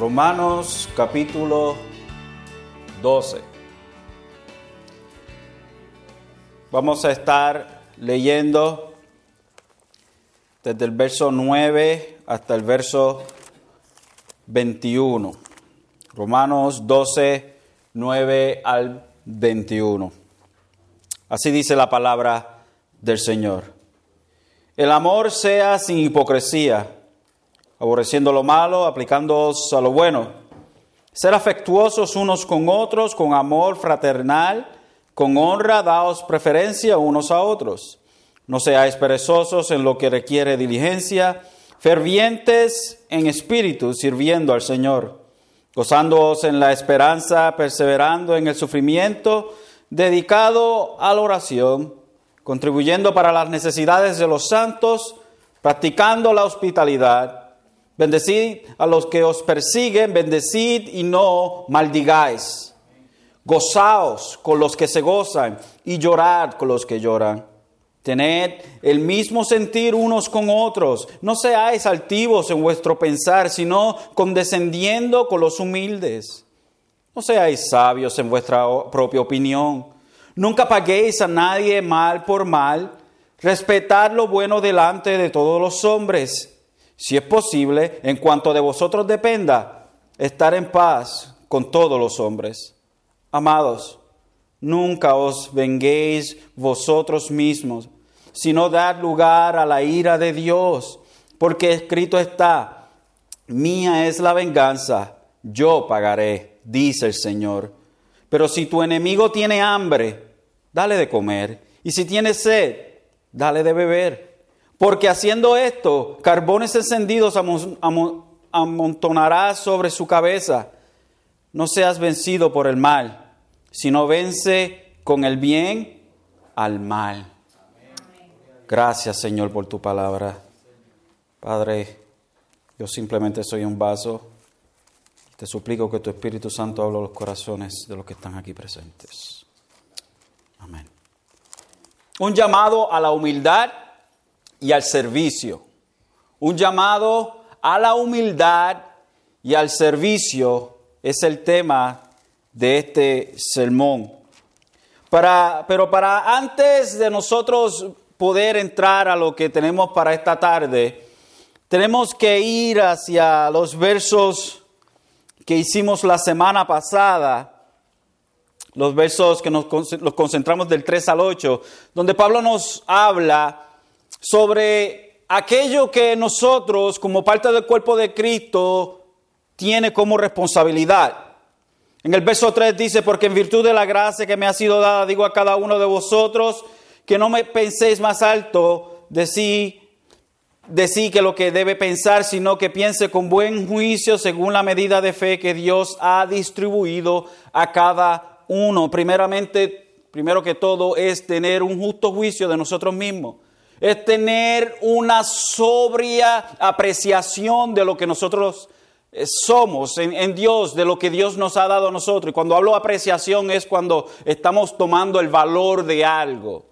Romanos capítulo 12. Vamos a estar leyendo desde el verso 9 hasta el verso 21. Romanos 12, 9 al 21. Así dice la palabra del Señor. El amor sea sin hipocresía, aborreciendo lo malo, aplicándoos a lo bueno. Ser afectuosos unos con otros, con amor fraternal, con honra, daos preferencia unos a otros. No seáis perezosos en lo que requiere diligencia, fervientes en espíritu, sirviendo al Señor, gozándoos en la esperanza, perseverando en el sufrimiento, dedicado a la oración, contribuyendo para las necesidades de los santos, practicando la hospitalidad. Bendecid a los que os persiguen, bendecid y no maldigáis. Gozaos con los que se gozan y llorad con los que lloran. Tened el mismo sentir unos con otros. No seáis altivos en vuestro pensar, sino condescendiendo con los humildes. No seáis sabios en vuestra propia opinión. Nunca paguéis a nadie mal por mal. Respetad lo bueno delante de todos los hombres. Si es posible, en cuanto de vosotros dependa, estar en paz con todos los hombres. Amados, nunca os venguéis vosotros mismos, sino dad lugar a la ira de Dios, porque escrito está: mía es la venganza, yo pagaré, dice el Señor. Pero si tu enemigo tiene hambre, dale de comer, y si tiene sed, dale de beber. Porque haciendo esto, carbones encendidos amontonarás sobre su cabeza. No seas vencido por el mal, sino vence con el bien al mal. Gracias, Señor, por tu palabra. Padre, yo simplemente soy un vaso. Te suplico que tu Espíritu Santo hable a los corazones de los que están aquí presentes. Amén. Un llamado a la humildad y al servicio. Un llamado a la humildad y al servicio es el tema de este sermón. Pero antes de nosotros poder entrar a lo que tenemos para esta tarde, tenemos que ir hacia los versos que hicimos la semana pasada, los versos que los concentramos del 3 al 8, donde Pablo nos habla sobre aquello que nosotros, como parte del cuerpo de Cristo, tiene como responsabilidad. En el verso 3 dice: porque en virtud de la gracia que me ha sido dada, digo a cada uno de vosotros que no me penséis más alto de sí que lo que debe pensar, sino que piense con buen juicio según la medida de fe que Dios ha distribuido a cada uno. Primero que todo, es tener un justo juicio de nosotros mismos. Es tener una sobria apreciación de lo que nosotros somos en Dios, de lo que Dios nos ha dado a nosotros. Y cuando hablo de apreciación es cuando estamos tomando el valor de algo.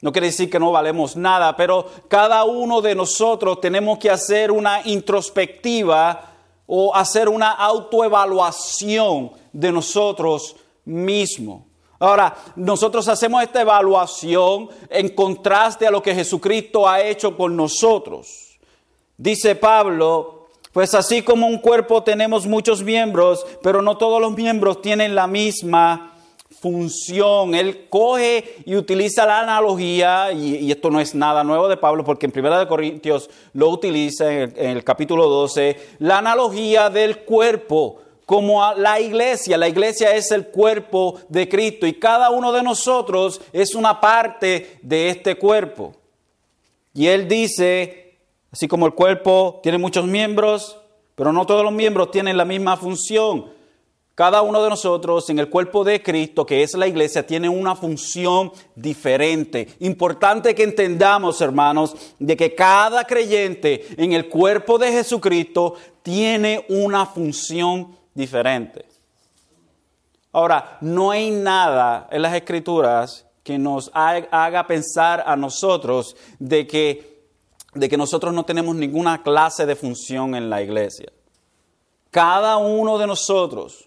No quiere decir que no valemos nada, pero cada uno de nosotros tenemos que hacer una introspectiva o hacer una autoevaluación de nosotros mismos. Ahora, nosotros hacemos esta evaluación en contraste a lo que Jesucristo ha hecho por nosotros. Dice Pablo: pues así como un cuerpo tenemos muchos miembros, pero no todos los miembros tienen la misma función. Él coge y utiliza la analogía, y esto no es nada nuevo de Pablo, porque en 1 Corintios lo utiliza en el capítulo 12, la analogía del cuerpo. Como a la iglesia es el cuerpo de Cristo y cada uno de nosotros es una parte de este cuerpo. Y él dice, así como el cuerpo tiene muchos miembros, pero no todos los miembros tienen la misma función. Cada uno de nosotros en el cuerpo de Cristo, que es la iglesia, tiene una función diferente. Importante que entendamos, hermanos, de que cada creyente en el cuerpo de Jesucristo tiene una función diferente. Ahora, no hay nada en las Escrituras que nos haga pensar a nosotros de que nosotros no tenemos ninguna clase de función en la iglesia. Cada uno de nosotros,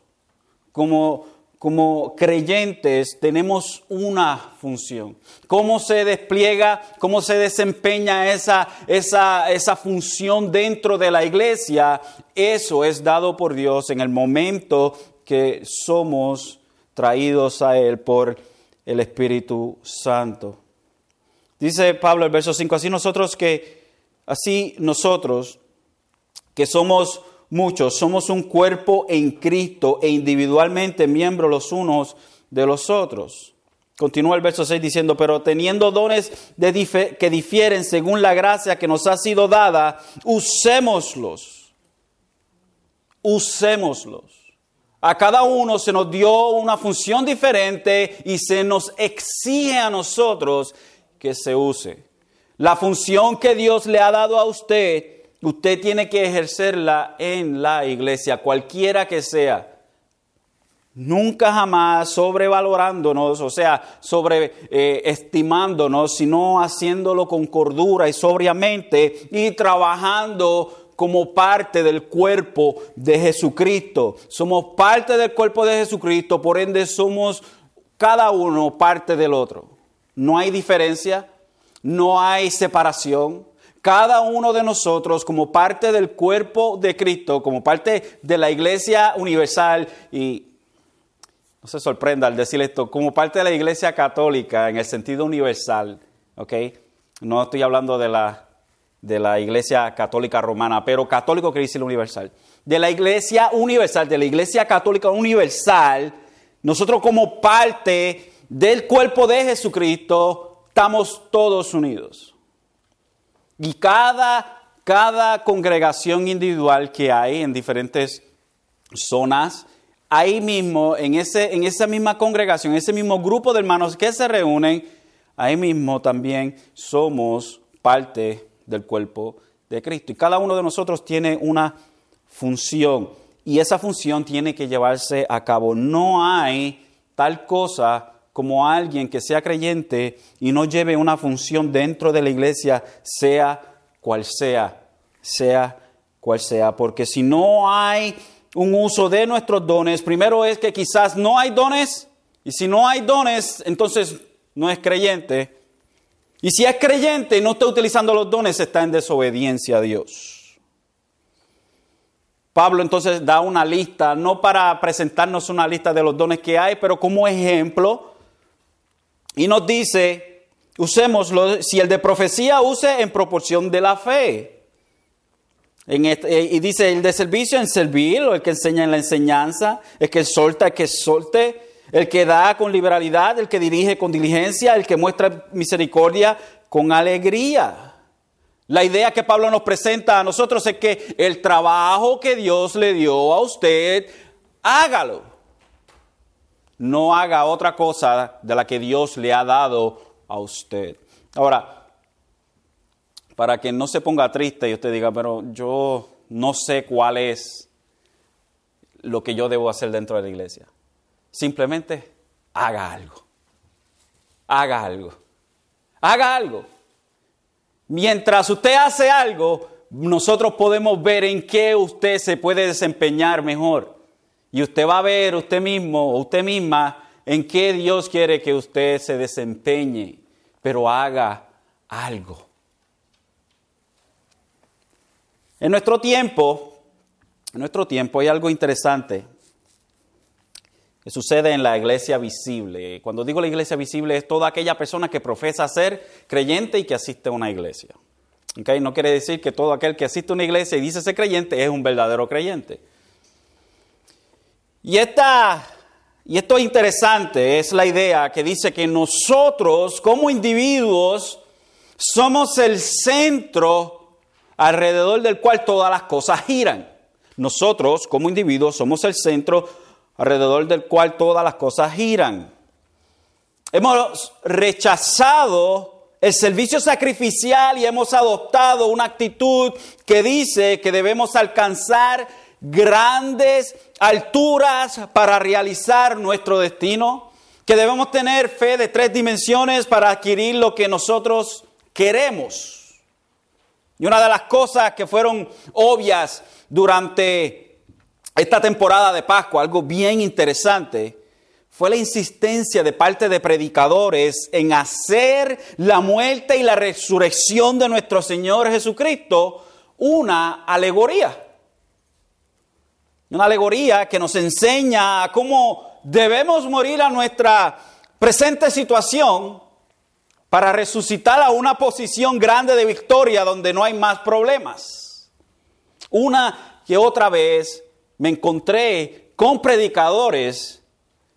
como creyentes, tenemos una función. ¿Cómo se despliega, cómo se desempeña esa función dentro de la iglesia? Eso es dado por Dios en el momento que somos traídos a Él por el Espíritu Santo. Dice Pablo en el verso 5, así nosotros que somos muchos, somos un cuerpo en Cristo e individualmente miembros los unos de los otros. Continúa el verso 6 diciendo, pero teniendo dones que difieren según la gracia que nos ha sido dada, usémoslos. A cada uno se nos dio una función diferente y se nos exige a nosotros que se use. La función que Dios le ha dado a usted, usted tiene que ejercerla en la iglesia, cualquiera que sea. Nunca jamás sobrevalorándonos, sobreestimándonos, sino haciéndolo con cordura y sobriamente y trabajando como parte del cuerpo de Jesucristo. Somos parte del cuerpo de Jesucristo, por ende somos cada uno parte del otro. No hay diferencia, no hay separación. Cada uno de nosotros, como parte del cuerpo de Cristo, como parte de la iglesia universal, y no se sorprenda al decir esto, como parte de la iglesia católica en el sentido universal, ¿ok? No estoy hablando de la iglesia católica romana, pero católico quiere decir universal. De la iglesia católica universal, nosotros como parte del cuerpo de Jesucristo, estamos todos unidos. Y cada congregación individual que hay en diferentes zonas, ahí mismo, en esa misma congregación, ese mismo grupo de hermanos que se reúnen, ahí mismo también somos parte del cuerpo de Cristo. Y cada uno de nosotros tiene una función, y esa función tiene que llevarse a cabo. No hay tal cosa como alguien que sea creyente y no lleve una función dentro de la iglesia, sea cual sea. Porque si no hay un uso de nuestros dones, primero es que quizás no hay dones, y si no hay dones, entonces no es creyente. Y si es creyente y no está utilizando los dones, está en desobediencia a Dios. Pablo entonces da una lista, no para presentarnos una lista de los dones que hay, pero como ejemplo. Y nos dice, usémoslo, si el de profecía use en proporción de la fe. Y dice, el de servicio en servir, o el que enseña en la enseñanza, el que exhorta, el que exhorte, el que da con liberalidad, el que dirige con diligencia, el que muestra misericordia con alegría. La idea que Pablo nos presenta a nosotros es que el trabajo que Dios le dio a usted, hágalo. No haga otra cosa de la que Dios le ha dado a usted. Ahora, para que no se ponga triste y usted diga, pero yo no sé cuál es lo que yo debo hacer dentro de la iglesia. Simplemente haga algo. Mientras usted hace algo, nosotros podemos ver en qué usted se puede desempeñar mejor. Y usted va a ver usted mismo o usted misma en qué Dios quiere que usted se desempeñe, pero haga algo. En nuestro tiempo, hay algo interesante que sucede en la iglesia visible. Cuando digo la iglesia visible, es toda aquella persona que profesa ser creyente y que asiste a una iglesia. ¿Okay? No quiere decir que todo aquel que asiste a una iglesia y dice ser creyente es un verdadero creyente. Y esto es interesante, es la idea que dice que nosotros como individuos somos el centro alrededor del cual todas las cosas giran. Nosotros como individuos somos el centro alrededor del cual todas las cosas giran. Hemos rechazado el servicio sacrificial y hemos adoptado una actitud que dice que debemos alcanzar grandes alturas para realizar nuestro destino, que debemos tener fe de 3 dimensiones para adquirir lo que nosotros queremos. Y una de las cosas que fueron obvias durante esta temporada de Pascua, algo bien interesante, fue la insistencia de parte de predicadores en hacer la muerte y la resurrección de nuestro Señor Jesucristo una alegoría. Una alegoría que nos enseña cómo debemos morir a nuestra presente situación para resucitar a una posición grande de victoria donde no hay más problemas. Una que otra vez me encontré con predicadores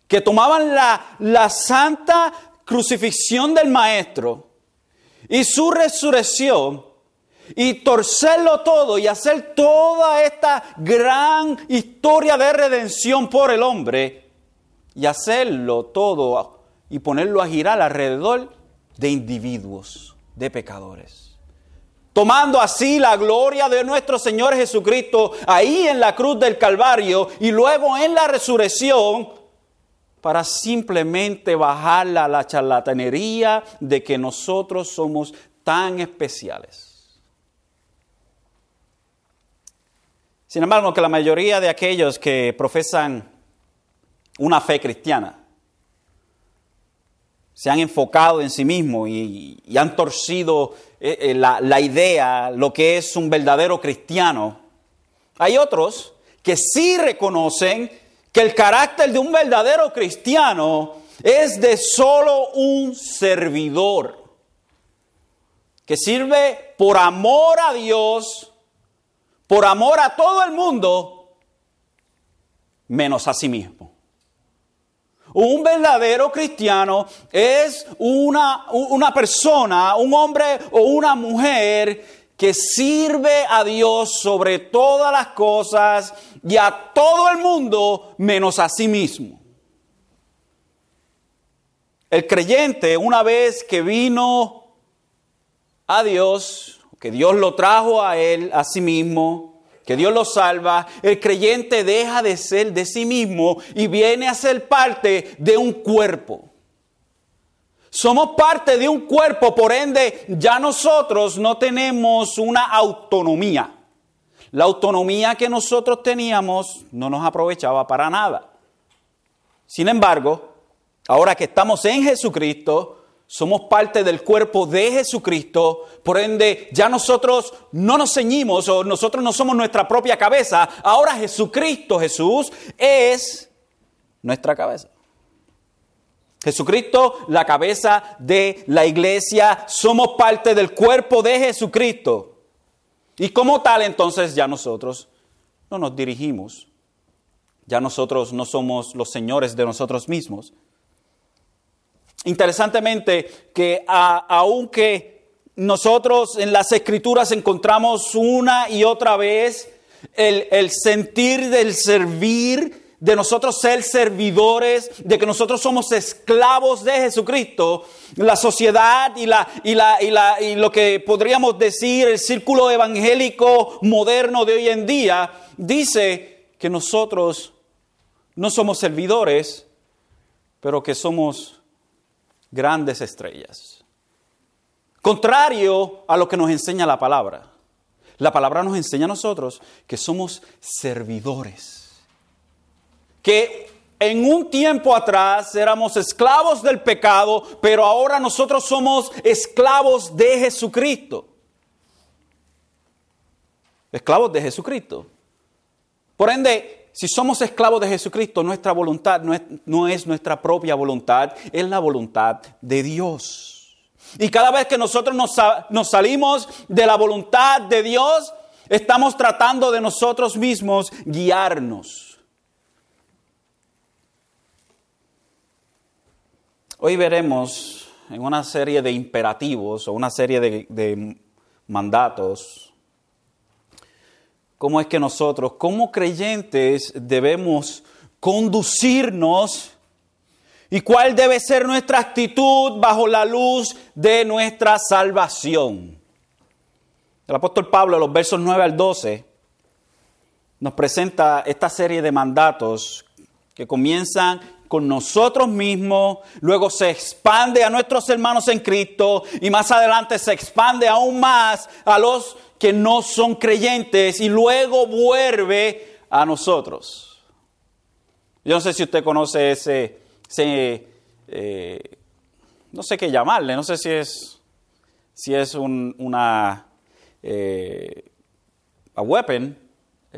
que tomaban la santa crucifixión del Maestro y su resurrección y torcerlo todo y hacer toda esta gran historia de redención por el hombre y hacerlo todo y ponerlo a girar alrededor de individuos, de pecadores. Tomando así la gloria de nuestro Señor Jesucristo ahí en la cruz del Calvario y luego en la resurrección para simplemente bajarla a la charlatanería de que nosotros somos tan especiales. Sin embargo, que la mayoría de aquellos que profesan una fe cristiana se han enfocado en sí mismos y han torcido la idea, lo que es un verdadero cristiano. Hay otros que sí reconocen que el carácter de un verdadero cristiano es de solo un servidor, que sirve por amor a Dios, por amor a todo el mundo, menos a sí mismo. Un verdadero cristiano es una persona, un hombre o una mujer que sirve a Dios sobre todas las cosas y a todo el mundo menos a sí mismo. El creyente, una vez que vino a Dios, que Dios lo trajo a él, a sí mismo, que Dios lo salva. El creyente deja de ser de sí mismo y viene a ser parte de un cuerpo. Somos parte de un cuerpo, por ende, ya nosotros no tenemos una autonomía. La autonomía que nosotros teníamos no nos aprovechaba para nada. Sin embargo, ahora que estamos en Jesucristo, somos parte del cuerpo de Jesucristo, por ende ya nosotros no nos ceñimos o nosotros no somos nuestra propia cabeza. Ahora Jesucristo, Jesús, es nuestra cabeza. Jesucristo, la cabeza de la iglesia, somos parte del cuerpo de Jesucristo. Y como tal, entonces ya nosotros no nos dirigimos. Ya nosotros no somos los señores de nosotros mismos. Interesantemente que aunque nosotros en las Escrituras encontramos una y otra vez el sentir del servir, de nosotros ser servidores, de que nosotros somos esclavos de Jesucristo, la sociedad y lo que podríamos decir el círculo evangélico moderno de hoy en día dice que nosotros no somos servidores, pero que somos grandes estrellas. Contrario a lo que nos enseña la palabra. La palabra nos enseña a nosotros que somos servidores. Que en un tiempo atrás éramos esclavos del pecado, pero ahora nosotros somos esclavos de Jesucristo. Esclavos de Jesucristo. Por ende, si somos esclavos de Jesucristo, nuestra voluntad no es nuestra propia voluntad, es la voluntad de Dios. Y cada vez que nosotros nos salimos de la voluntad de Dios, estamos tratando de nosotros mismos guiarnos. Hoy veremos en una serie de imperativos o una serie de mandatos cómo es que nosotros, como creyentes, debemos conducirnos y cuál debe ser nuestra actitud bajo la luz de nuestra salvación. El apóstol Pablo, en los versos 9 al 12, nos presenta esta serie de mandatos que comienzan con nosotros mismos, luego se expande a nuestros hermanos en Cristo y más adelante se expande aún más a los que no son creyentes y luego vuelve a nosotros. Yo no sé si usted conoce ese no sé qué llamarle, no sé si es a weapon,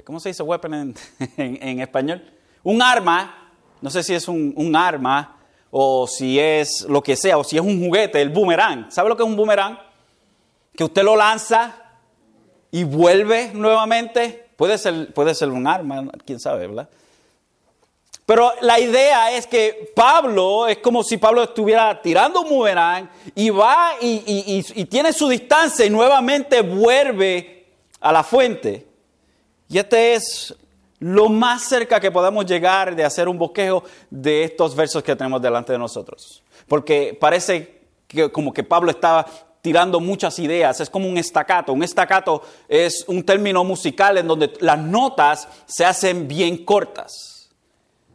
¿cómo se dice weapon en español? Un arma, no sé si es un arma o si es lo que sea, o si es un juguete, el boomerang. ¿Sabe lo que es un boomerang? Que usted lo lanza y vuelve nuevamente. Puede ser un arma, quién sabe, ¿verdad? Pero la idea es que Pablo, es como si Pablo estuviera tirando un boomerang y va y tiene su distancia y nuevamente vuelve a la fuente. Y este es lo más cerca que podemos llegar de hacer un bosquejo de estos versos que tenemos delante de nosotros. Porque parece que como que Pablo estaba tirando muchas ideas, es como un estacato. Un estacato es un término musical en donde las notas se hacen bien cortas.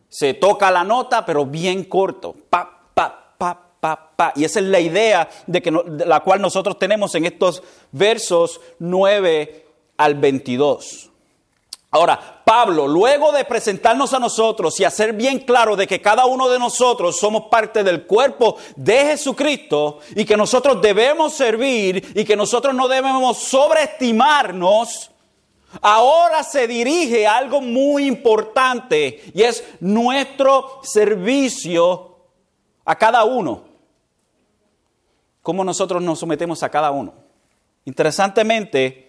Se toca la nota, pero bien corto. Pa, pa, pa, pa, pa. Y esa es la idea de la cual nosotros tenemos en estos versos 9 al 22. Ahora, Pablo, luego de presentarnos a nosotros y hacer bien claro de que cada uno de nosotros somos parte del cuerpo de Jesucristo y que nosotros debemos servir y que nosotros no debemos sobreestimarnos, ahora se dirige a algo muy importante y es nuestro servicio a cada uno. ¿Cómo nosotros nos sometemos a cada uno? Interesantemente,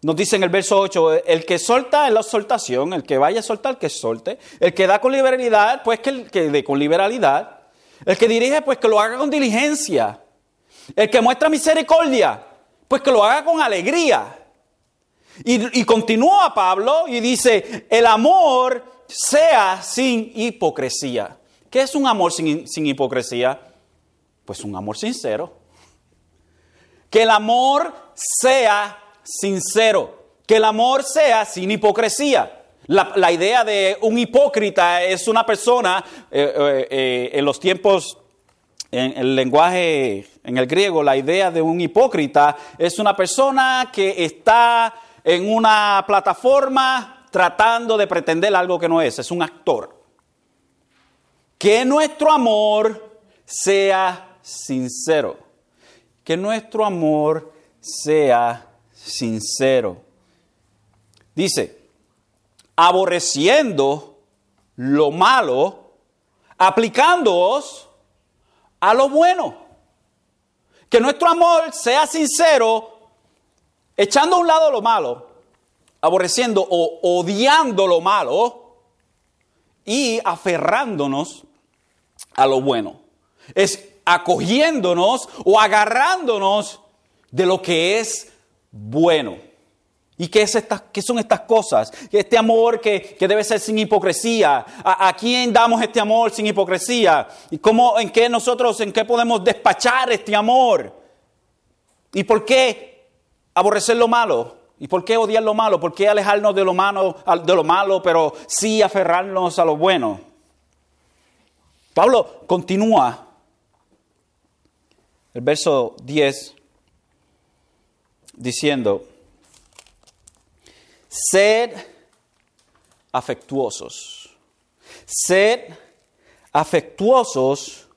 nos dice en el verso 8, el que solta es la soltación, el que vaya a soltar, que solte. El que da con liberalidad, pues que dé con liberalidad. El que dirige, pues que lo haga con diligencia. El que muestra misericordia, pues que lo haga con alegría. Y continúa Pablo y dice, el amor sea sin hipocresía. ¿Qué es un amor sin hipocresía? Pues un amor sincero. Que el amor sea sincero. Que el amor sea sin hipocresía. La idea de un hipócrita es una persona, en los tiempos, en el lenguaje, en el griego, la idea de un hipócrita es una persona que está en una plataforma tratando de pretender algo que no es. Es un actor. Que nuestro amor sea sincero. Que nuestro amor sea sincero. Dice, aborreciendo lo malo, aplicándoos a lo bueno. Que nuestro amor sea sincero, echando a un lado lo malo, aborreciendo o odiando lo malo y aferrándonos a lo bueno. Es acogiéndonos o agarrándonos de lo que es bueno. ¿Y qué son estas cosas? Este amor que debe ser sin hipocresía. ¿A quién damos este amor sin hipocresía? ¿Y cómo, en qué podemos despachar este amor? ¿Y por qué aborrecer lo malo? ¿Y por qué odiar lo malo? ¿Por qué alejarnos de lo malo, pero sí aferrarnos a lo bueno? Pablo continúa. El verso 10 diciendo, sed afectuosos. Sed afectuosos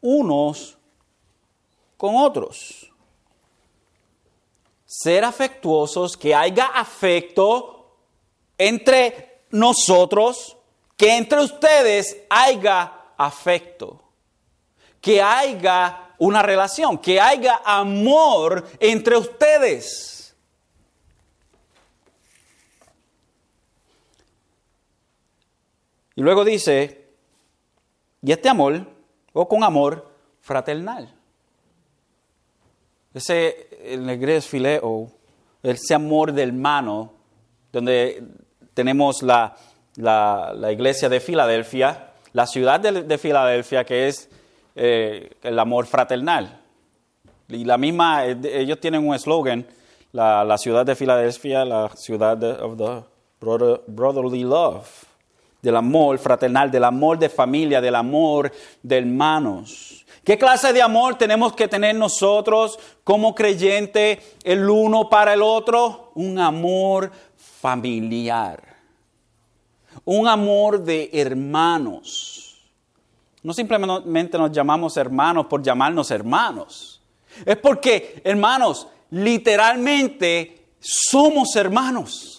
unos con otros. Ser afectuosos, que haya afecto entre nosotros, que entre ustedes haya afecto, que haya una relación, que haya amor entre ustedes. Y luego dice, y este amor, o con amor fraternal. Ese, en el griego es fileo, ese amor de hermano, donde tenemos la iglesia de Filadelfia, la ciudad de Filadelfia, que es el amor fraternal. Y la misma, ellos tienen un eslogan, la ciudad de Filadelfia, la ciudad of the brotherly love, del amor fraternal, del amor de familia, del amor de hermanos. ¿Qué clase de amor tenemos que tener nosotros como creyentes el uno para el otro? Un amor familiar. un amor de hermanos. No simplemente nos llamamos hermanos por llamarnos hermanos. Es porque, hermanos, literalmente somos hermanos.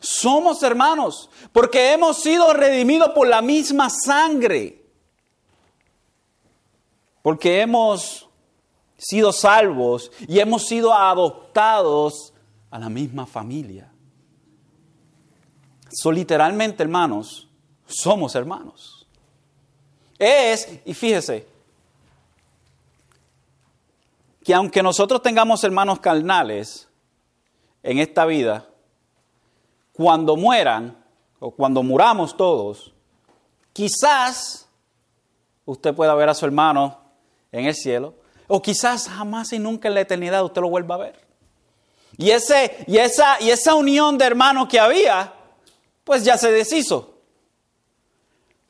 Somos hermanos porque hemos sido redimidos por la misma sangre. Porque hemos sido salvos y hemos sido adoptados a la misma familia. So, literalmente, hermanos, somos hermanos. Y fíjese, que aunque nosotros tengamos hermanos carnales en esta vida, cuando mueran, o cuando muramos todos, quizás usted pueda ver a su hermano en el cielo, o quizás jamás y nunca en la eternidad usted lo vuelva a ver. Y esa unión de hermanos que había, pues ya se deshizo.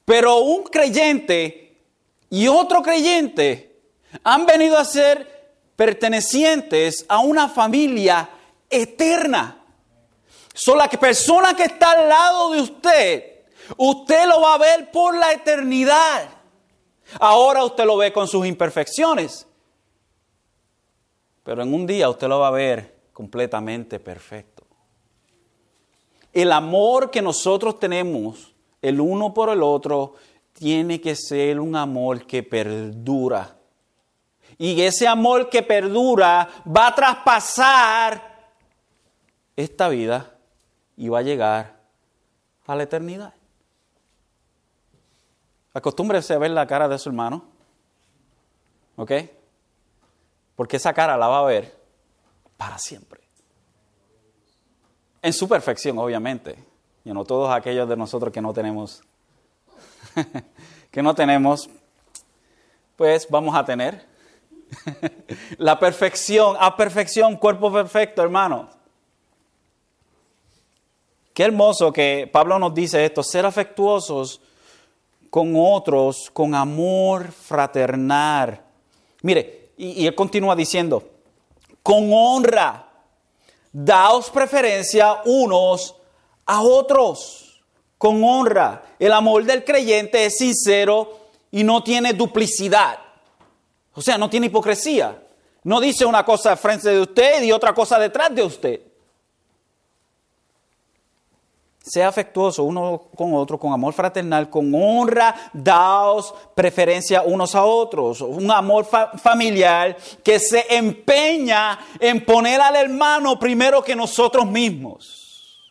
Pero un creyente y otro creyente han venido a ser pertenecientes a una familia eterna. Son las personas que está al lado de usted. Usted lo va a ver por la eternidad. Ahora usted lo ve con sus imperfecciones, pero en un día usted lo va a ver completamente perfecto. El amor que nosotros tenemos, el uno por el otro, tiene que ser un amor que perdura. Y ese amor que perdura va a traspasar esta vida y va a llegar a la eternidad. Acostúmbrese a ver la cara de su hermano, ¿ok? Porque esa cara la va a ver para siempre. En su perfección, obviamente. Y no todos aquellos de nosotros que no tenemos, pues vamos a tener la perfección, a perfección, cuerpo perfecto, hermano. Qué hermoso que Pablo nos dice esto, ser afectuosos con otros, con amor fraternal. Mire, y él continúa diciendo, con honra, daos preferencia unos a otros, con honra. El amor del creyente es sincero y no tiene duplicidad, o sea, no tiene hipocresía. No dice una cosa frente de usted y otra cosa detrás de usted. Sea afectuoso uno con otro, con amor fraternal, con honra, daos preferencia unos a otros. Un amor familiar que se empeña en poner al hermano primero que nosotros mismos.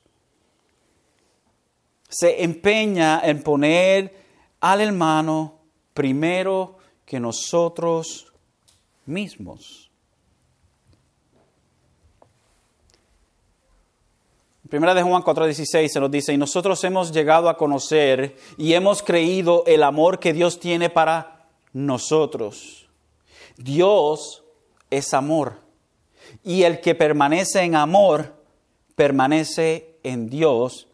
Se empeña en poner al hermano primero que nosotros mismos. 1 de Juan 4:16 se nos dice, y nosotros hemos llegado a conocer y hemos creído el amor que Dios tiene para nosotros. Dios es amor, y el que permanece en amor, permanece en Dios,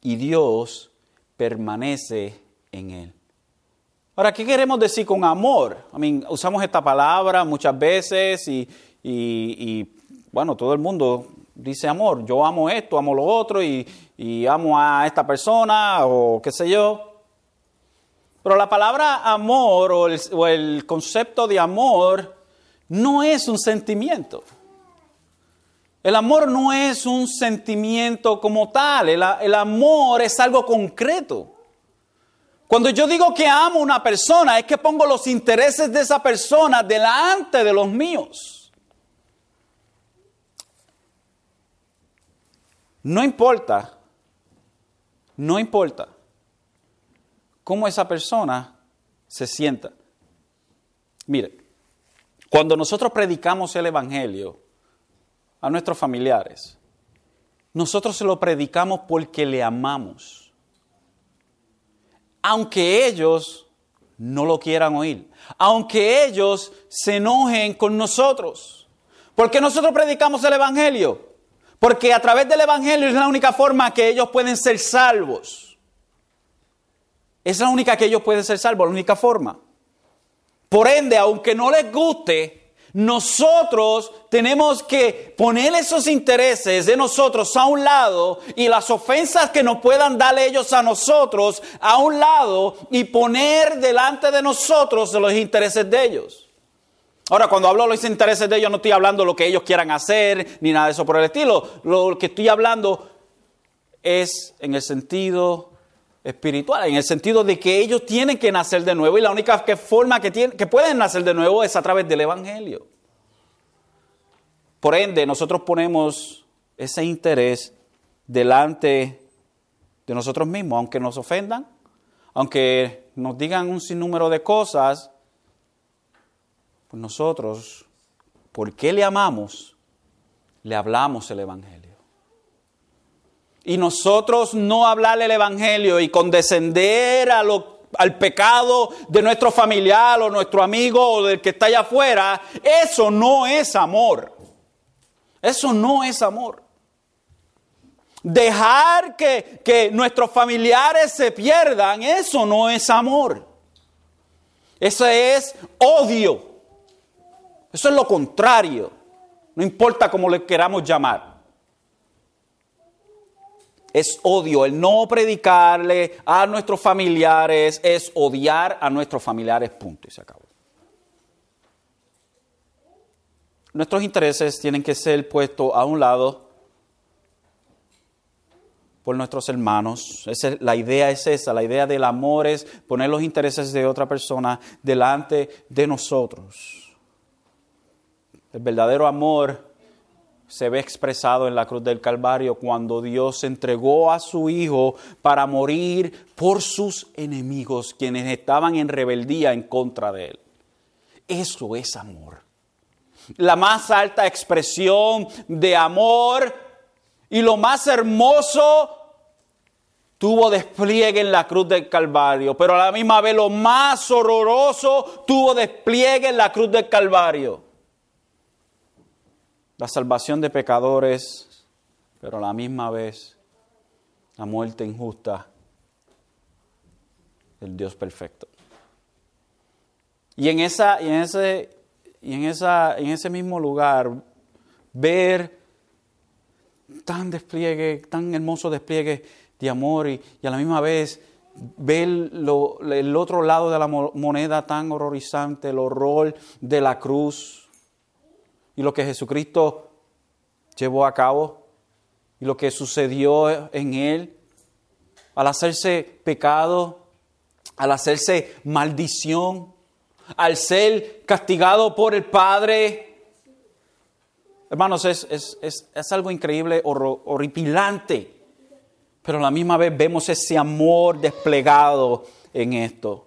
y Dios permanece en él. Ahora, ¿qué queremos decir con amor? Usamos esta palabra muchas veces y bueno, todo el mundo dice amor, yo amo esto, amo lo otro y amo a esta persona o qué sé yo. Pero la palabra amor o el concepto de amor no es un sentimiento. El amor no es un sentimiento como tal. El amor es algo concreto. Cuando yo digo que amo a una persona, es que pongo los intereses de esa persona delante de los míos. No importa cómo esa persona se sienta. Mire, cuando nosotros predicamos el evangelio a nuestros familiares, nosotros se lo predicamos porque le amamos. Aunque ellos no lo quieran oír, aunque ellos se enojen con nosotros, porque nosotros predicamos el evangelio. Porque a través del evangelio es la única forma que ellos pueden ser salvos. Es la única que ellos pueden ser salvos, la única forma. Por ende, aunque no les guste, Nosotros tenemos que poner esos intereses de nosotros a un lado y las ofensas que nos puedan dar ellos a nosotros a un lado y poner delante de nosotros los intereses de ellos. Ahora, cuando hablo de los intereses de ellos, no estoy hablando de lo que ellos quieran hacer ni nada de eso por el estilo. Lo que estoy hablando es en el sentido espiritual, en el sentido de que ellos tienen que nacer de nuevo, y la única forma que pueden nacer de nuevo es a través del Evangelio. Por ende, nosotros ponemos ese interés delante de nosotros mismos, aunque nos ofendan, aunque nos digan un sinnúmero de cosas, pues nosotros, porque le amamos, le hablamos el Evangelio. Y nosotros no hablar el Evangelio y condescender al pecado de nuestro familiar o nuestro amigo o del que está allá afuera, eso no es amor. Eso no es amor. Dejar que nuestros familiares se pierdan, eso no es amor. Eso es odio. Eso es lo contrario. No importa cómo le queramos llamar. Es odio, el no predicarle a nuestros familiares, es odiar a nuestros familiares, punto, y se acabó. Nuestros intereses tienen que ser puestos a un lado por nuestros hermanos. La idea es esa, la idea del amor es poner los intereses de otra persona delante de nosotros. El verdadero amor se ve expresado en la cruz del Calvario cuando Dios entregó a su Hijo para morir por sus enemigos, quienes estaban en rebeldía en contra de Él. Eso es amor. La más alta expresión de amor y lo más hermoso tuvo despliegue en la cruz del Calvario, pero a la misma vez lo más horroroso tuvo despliegue en la cruz del Calvario. La salvación de pecadores, pero a la misma vez la muerte injusta del Dios perfecto. Y en ese mismo lugar, ver tan despliegue, tan hermoso despliegue de amor y a la misma vez ver el otro lado de la moneda tan horrorizante, el horror de la cruz. Y lo que Jesucristo llevó a cabo y lo que sucedió en Él, al hacerse pecado, al hacerse maldición, al ser castigado por el Padre. Hermanos, es algo increíble, horripilante, pero a la misma vez vemos ese amor desplegado en esto.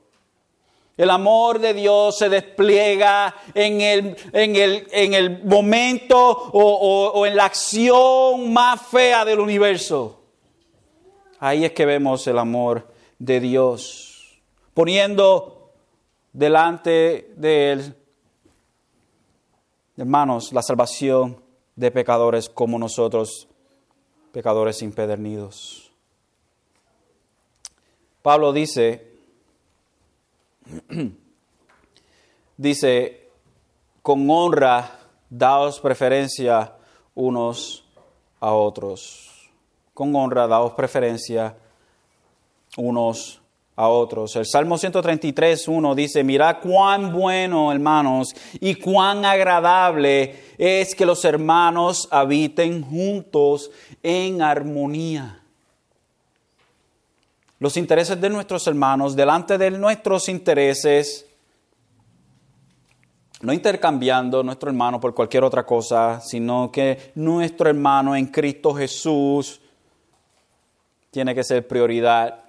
El amor de Dios se despliega en el momento o en la acción más fea del universo. Ahí es que vemos el amor de Dios, poniendo delante de Él, hermanos, la salvación de pecadores como nosotros, pecadores impedernidos. Pablo dice, con honra daos preferencia unos a otros. Con honra daos preferencia unos a otros. El Salmo 133:1 dice, mirad cuán bueno, hermanos, y cuán agradable es que los hermanos habiten juntos en armonía. Los intereses de nuestros hermanos delante de nuestros intereses, no intercambiando nuestro hermano por cualquier otra cosa, sino que nuestro hermano en Cristo Jesús tiene que ser prioridad.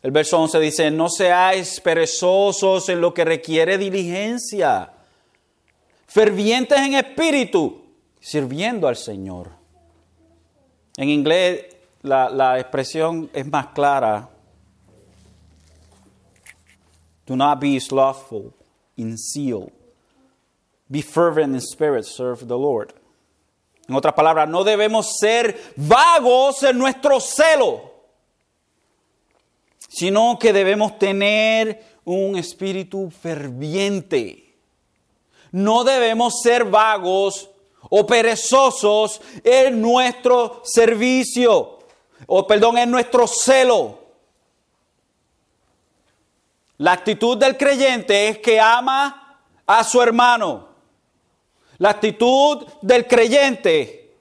El verso 11 dice, no seáis perezosos en lo que requiere diligencia, fervientes en espíritu, sirviendo al Señor. En inglés, la expresión es más clara. Do not be slothful in zeal. Be fervent in spirit, serve the Lord. En otras palabras, no debemos ser vagos en nuestro celo, sino que debemos tener un espíritu ferviente. no debemos ser vagos o perezosos en nuestro servicio, en nuestro celo. La actitud del creyente es que ama a su hermano. La actitud del creyente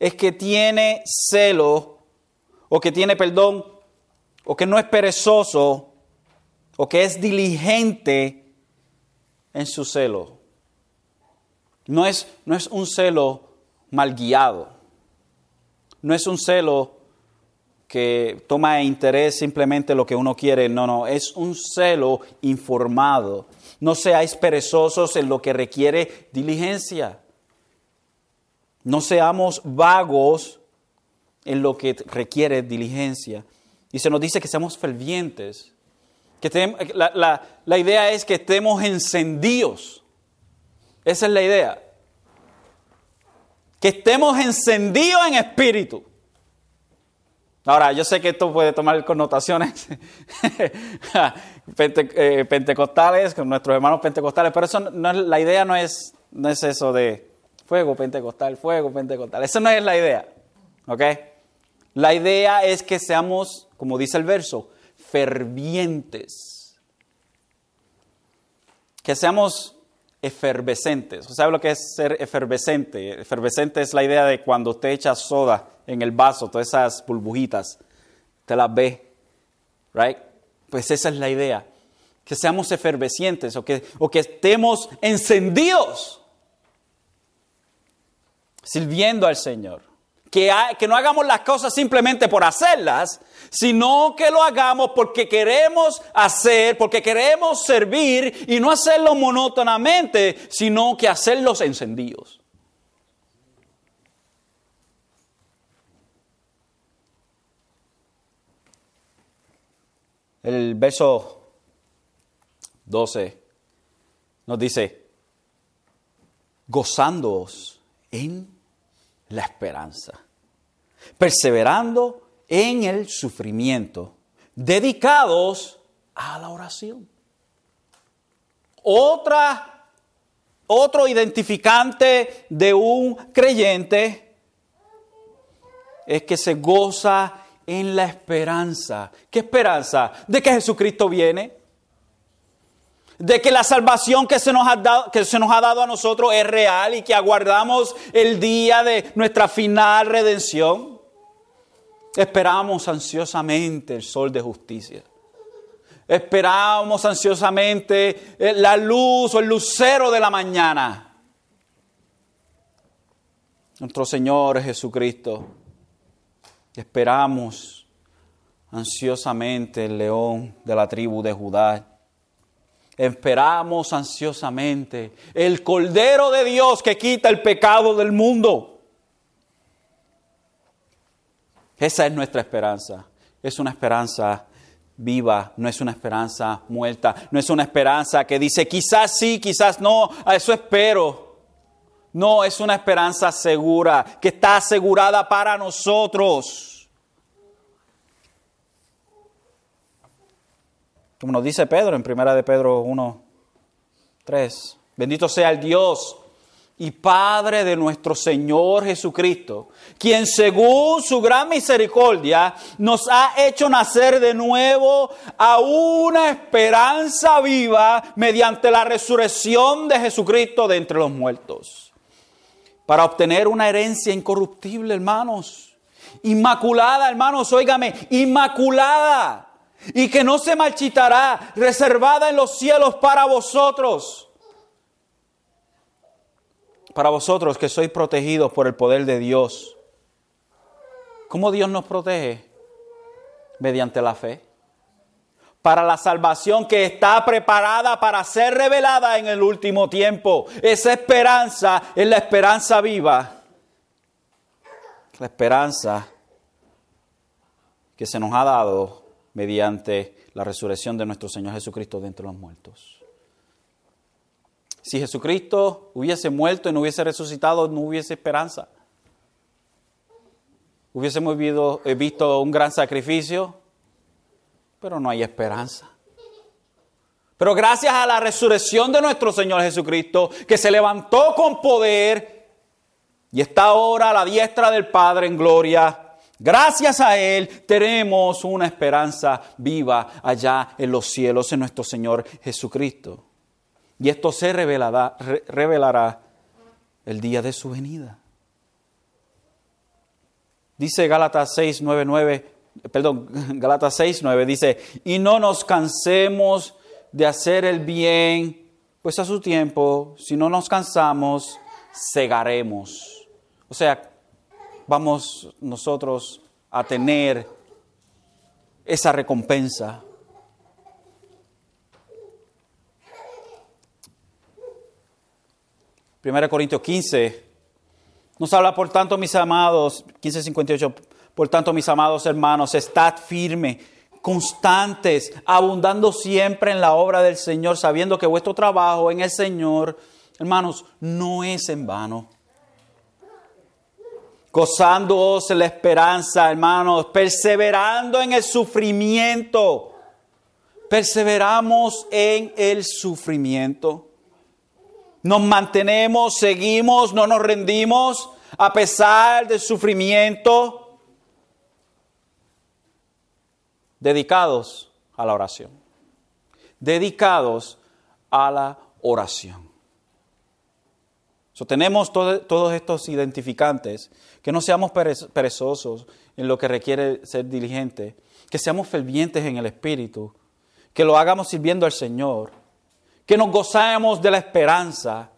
es que tiene celo, o que tiene perdón, o que no es perezoso, o que es diligente en su celo. No es un celo mal guiado. No es un celo que toma interés simplemente lo que uno quiere. No, es un celo informado. No seáis perezosos en lo que requiere diligencia. No seamos vagos en lo que requiere diligencia. Y se nos dice que seamos fervientes. La idea es que estemos encendidos. Esa es la idea. Que estemos encendidos en espíritu. Ahora, yo sé que esto puede tomar connotaciones pentecostales, con nuestros hermanos pentecostales, pero eso la idea no es eso de fuego pentecostal. Esa no es la idea, ¿ok? La idea es que seamos, como dice el verso, fervientes. Que seamos efervescentes. ¿Sabe lo que es ser efervescente? Efervescente es la idea de cuando usted echa soda en el vaso, todas esas burbujitas, te las ve, right? Pues esa es la idea, que seamos efervescentes o que estemos encendidos sirviendo al Señor. Que no hagamos las cosas simplemente por hacerlas, sino que lo hagamos porque queremos hacer, porque queremos servir, y no hacerlo monótonamente, sino que hacerlos encendidos. El verso 12 nos dice, gozándoos en la esperanza, perseverando en el sufrimiento, dedicados a la oración. Otro identificante de un creyente es que se goza en la esperanza. ¿Qué esperanza? De que Jesucristo viene, de que la salvación que se nos ha dado a nosotros es real y que aguardamos el día de nuestra final redención. Esperamos ansiosamente el sol de justicia. Esperamos ansiosamente la luz o el lucero de la mañana. Nuestro Señor Jesucristo. Esperamos ansiosamente el león de la tribu de Judá. Esperamos ansiosamente el Cordero de Dios que quita el pecado del mundo. Esa es nuestra esperanza. Es una esperanza viva, no es una esperanza muerta. No es una esperanza que dice quizás sí, quizás no, a eso espero. No, es una esperanza segura, que está asegurada para nosotros. Como nos dice Pedro en 1 de Pedro 1:3. Bendito sea el Dios y Padre de nuestro Señor Jesucristo, quien según su gran misericordia nos ha hecho nacer de nuevo a una esperanza viva mediante la resurrección de Jesucristo de entre los muertos. Para obtener una herencia incorruptible, hermanos. Inmaculada, hermanos, óigame, inmaculada. Y que no se marchitará, reservada en los cielos para vosotros. Para vosotros que sois protegidos por el poder de Dios. ¿Cómo Dios nos protege? Mediante la fe. Para la salvación que está preparada para ser revelada en el último tiempo. Esa esperanza es la esperanza viva. La esperanza que se nos ha dado mediante la resurrección de nuestro Señor Jesucristo de entre los muertos. Si Jesucristo hubiese muerto y no hubiese resucitado, no hubiese esperanza. Hubiésemos visto un gran sacrificio. Pero no hay esperanza. Pero gracias a la resurrección de nuestro Señor Jesucristo, que se levantó con poder y está ahora a la diestra del Padre en gloria, gracias a Él tenemos una esperanza viva allá en los cielos en nuestro Señor Jesucristo. Y esto se revelará el día de su venida. Dice Gálatas 6:9 dice, y no nos cansemos de hacer el bien, pues a su tiempo, si no nos cansamos, segaremos. O sea, vamos nosotros a tener esa recompensa. Primera Corintios 15 nos habla, por tanto, mis amados, 15:58, por tanto, mis amados hermanos, estad firmes, constantes, abundando siempre en la obra del Señor, sabiendo que vuestro trabajo en el Señor, hermanos, no es en vano. Gozándoos en la esperanza, hermanos, perseverando en el sufrimiento. Perseveramos en el sufrimiento. Nos mantenemos, seguimos, no nos rendimos a pesar del sufrimiento, dedicados a la oración. Dedicados a la oración. So, tenemos todos estos identificantes, que no seamos perezosos en lo que requiere ser diligente, que seamos fervientes en el Espíritu, que lo hagamos sirviendo al Señor, que nos gozemos de la esperanza,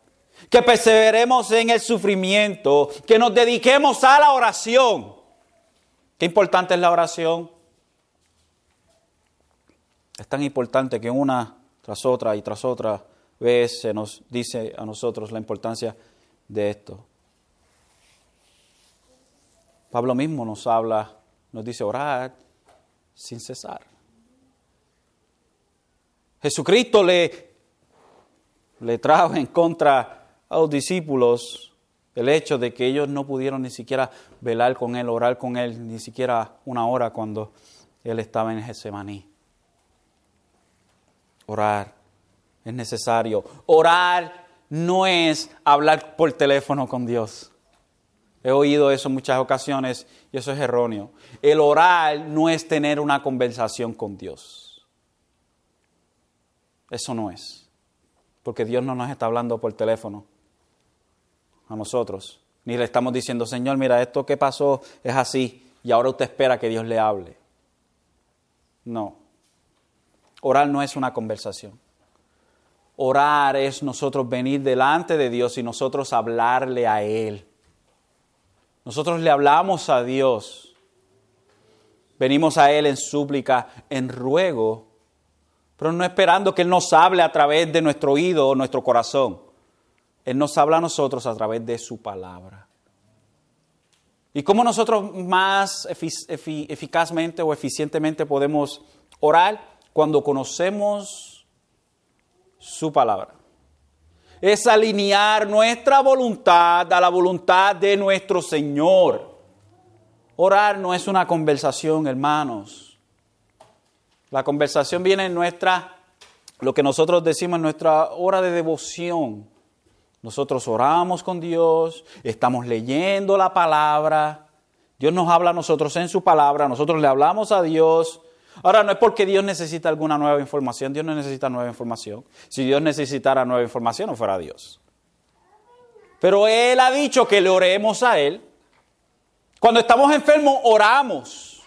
que perseveremos en el sufrimiento, que nos dediquemos a la oración. ¿Qué importante es la oración? Es tan importante que una tras otra vez se nos dice a nosotros la importancia de esto. Pablo mismo nos habla, nos dice orar sin cesar. Jesucristo le trajo en contra a los discípulos el hecho de que ellos no pudieron ni siquiera velar con Él, orar con Él, ni siquiera una hora cuando Él estaba en Getsemaní. Orar es necesario. Orar no es hablar por teléfono con Dios. He oído eso en muchas ocasiones y eso es erróneo. El orar no es tener una conversación con Dios. Eso no es. Porque Dios no nos está hablando por teléfono a nosotros. Ni le estamos diciendo, Señor, mira, esto que pasó es así y ahora usted espera que Dios le hable. No. Orar no es una conversación. Orar es nosotros venir delante de Dios y nosotros hablarle a Él. Nosotros le hablamos a Dios. Venimos a Él en súplica, en ruego. Pero no esperando que Él nos hable a través de nuestro oído o nuestro corazón. Él nos habla a nosotros a través de su palabra. ¿Y cómo nosotros más eficazmente o eficientemente podemos orar? Cuando conocemos su palabra. Es alinear nuestra voluntad a la voluntad de nuestro Señor. Orar no es una conversación, hermanos. La conversación viene en lo que nosotros decimos en nuestra hora de devoción. Nosotros oramos con Dios, estamos leyendo la palabra. Dios nos habla a nosotros en su palabra, nosotros le hablamos a Dios. Ahora, no es porque Dios necesita alguna nueva información, Dios no necesita nueva información. Si Dios necesitara nueva información, no fuera Dios. Pero Él ha dicho que le oremos a Él. Cuando estamos enfermos, oramos.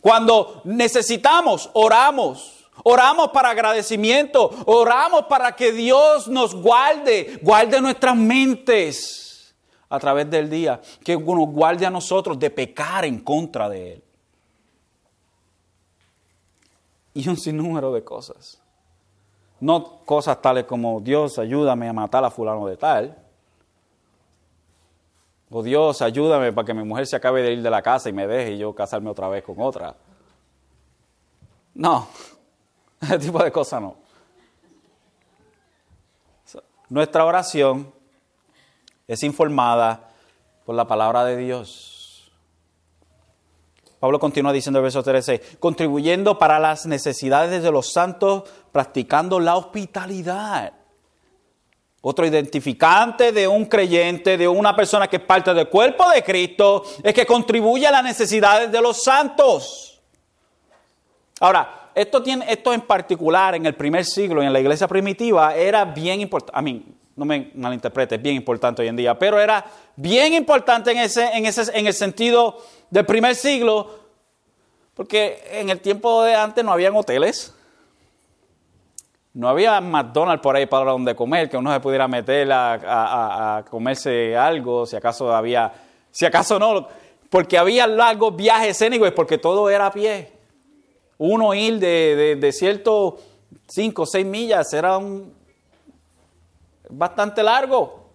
Cuando necesitamos, oramos. Oramos para agradecimiento. Oramos para que Dios nos guarde. Guarde nuestras mentes a través del día. Que nos guarde a nosotros de pecar en contra de Él. Y un sinnúmero de cosas. No cosas tales como, Dios, ayúdame a matar a fulano de tal. O Dios, ayúdame para que mi mujer se acabe de ir de la casa y me deje y yo casarme otra vez con otra. No, ese tipo de cosas no. Nuestra oración es informada por la palabra de Dios. Pablo continúa diciendo en el verso 13, contribuyendo para las necesidades de los santos, practicando la hospitalidad. Otro identificante de un creyente, de una persona que es parte del cuerpo de Cristo, es que contribuye a las necesidades de los santos. Ahora, esto en particular en el primer siglo y en la iglesia primitiva era bien importante. No me malinterprete, es bien importante hoy en día, pero era bien importante en el sentido del primer siglo, porque en el tiempo de antes no habían hoteles. No había McDonald's por ahí para donde comer, que uno se pudiera meter a comerse algo, si acaso no, porque había largos viajes escénicos, porque todo era a pie. Uno ir de cierto 5 o 6 millas era bastante largo.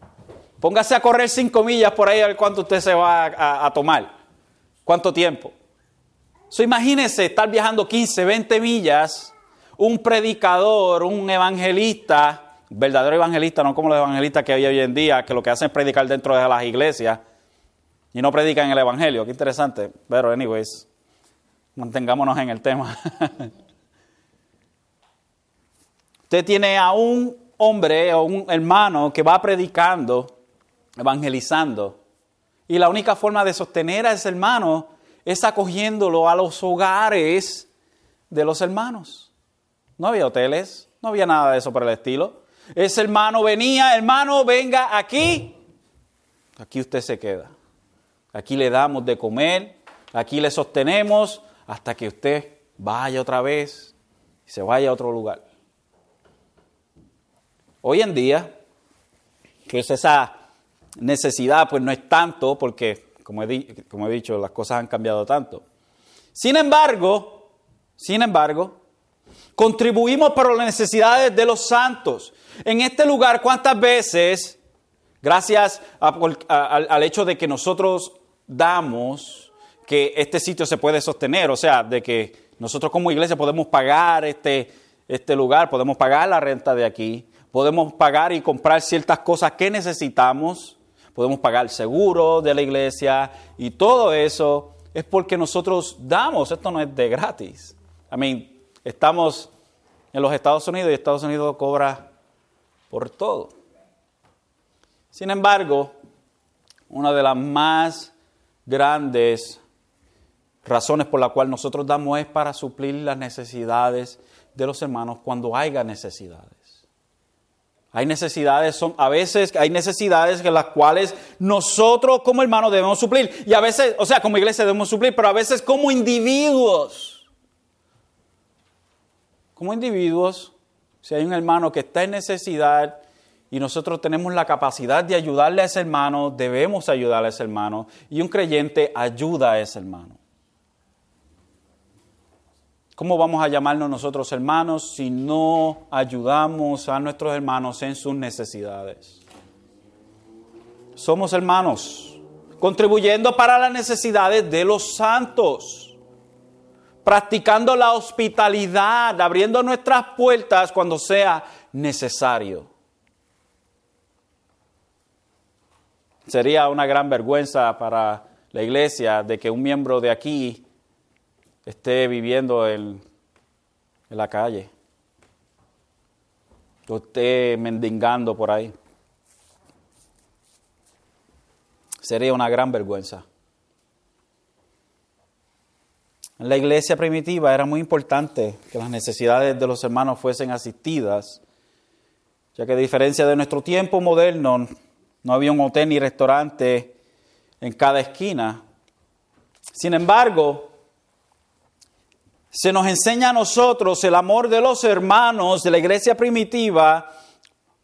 Póngase a correr 5 millas por ahí a ver cuánto usted se va a tomar, cuánto tiempo. So, imagínese estar viajando 15, 20 millas. Un predicador, un evangelista, verdadero evangelista, no como los evangelistas que hay hoy en día, que lo que hacen es predicar dentro de las iglesias y no predican el evangelio. Qué interesante. Pero, anyways, mantengámonos en el tema. Usted tiene a un hombre o un hermano que va predicando, evangelizando, y la única forma de sostener a ese hermano es acogiéndolo a los hogares de los hermanos. No había hoteles, no había nada de eso por el estilo. Ese hermano venía, hermano, venga aquí. Aquí usted se queda. Aquí le damos de comer, aquí le sostenemos hasta que usted vaya otra vez y se vaya a otro lugar. Hoy en día, pues esa necesidad pues no es tanto porque, como he dicho, las cosas han cambiado tanto. Sin embargo, contribuimos para las necesidades de los santos. En este lugar, ¿cuántas veces, gracias al hecho de que nosotros damos, que este sitio se puede sostener? O sea, de que nosotros como iglesia podemos pagar este lugar, podemos pagar la renta de aquí, podemos pagar y comprar ciertas cosas que necesitamos, podemos pagar el seguro de la iglesia y todo eso es porque nosotros damos. Esto no es de gratis. Estamos en los Estados Unidos y Estados Unidos cobra por todo. Sin embargo, una de las más grandes razones por la cual nosotros damos es para suplir las necesidades de los hermanos cuando haya necesidades. A veces hay necesidades que las cuales nosotros como hermanos debemos suplir. Y a veces, o sea, como iglesia debemos suplir, pero a veces como individuos. Como individuos, si hay un hermano que está en necesidad y nosotros tenemos la capacidad de ayudarle a ese hermano, debemos ayudarle a ese hermano. Y un creyente ayuda a ese hermano. ¿Cómo vamos a llamarnos nosotros hermanos si no ayudamos a nuestros hermanos en sus necesidades? Somos hermanos, contribuyendo para las necesidades de los santos. Practicando la hospitalidad, abriendo nuestras puertas cuando sea necesario. Sería una gran vergüenza para la iglesia de que un miembro de aquí esté viviendo en la calle. O esté mendigando por ahí. Sería una gran vergüenza. En la iglesia primitiva era muy importante que las necesidades de los hermanos fuesen asistidas, ya que a diferencia de nuestro tiempo moderno, no había un hotel ni restaurante en cada esquina. Sin embargo, se nos enseña a nosotros el amor de los hermanos de la iglesia primitiva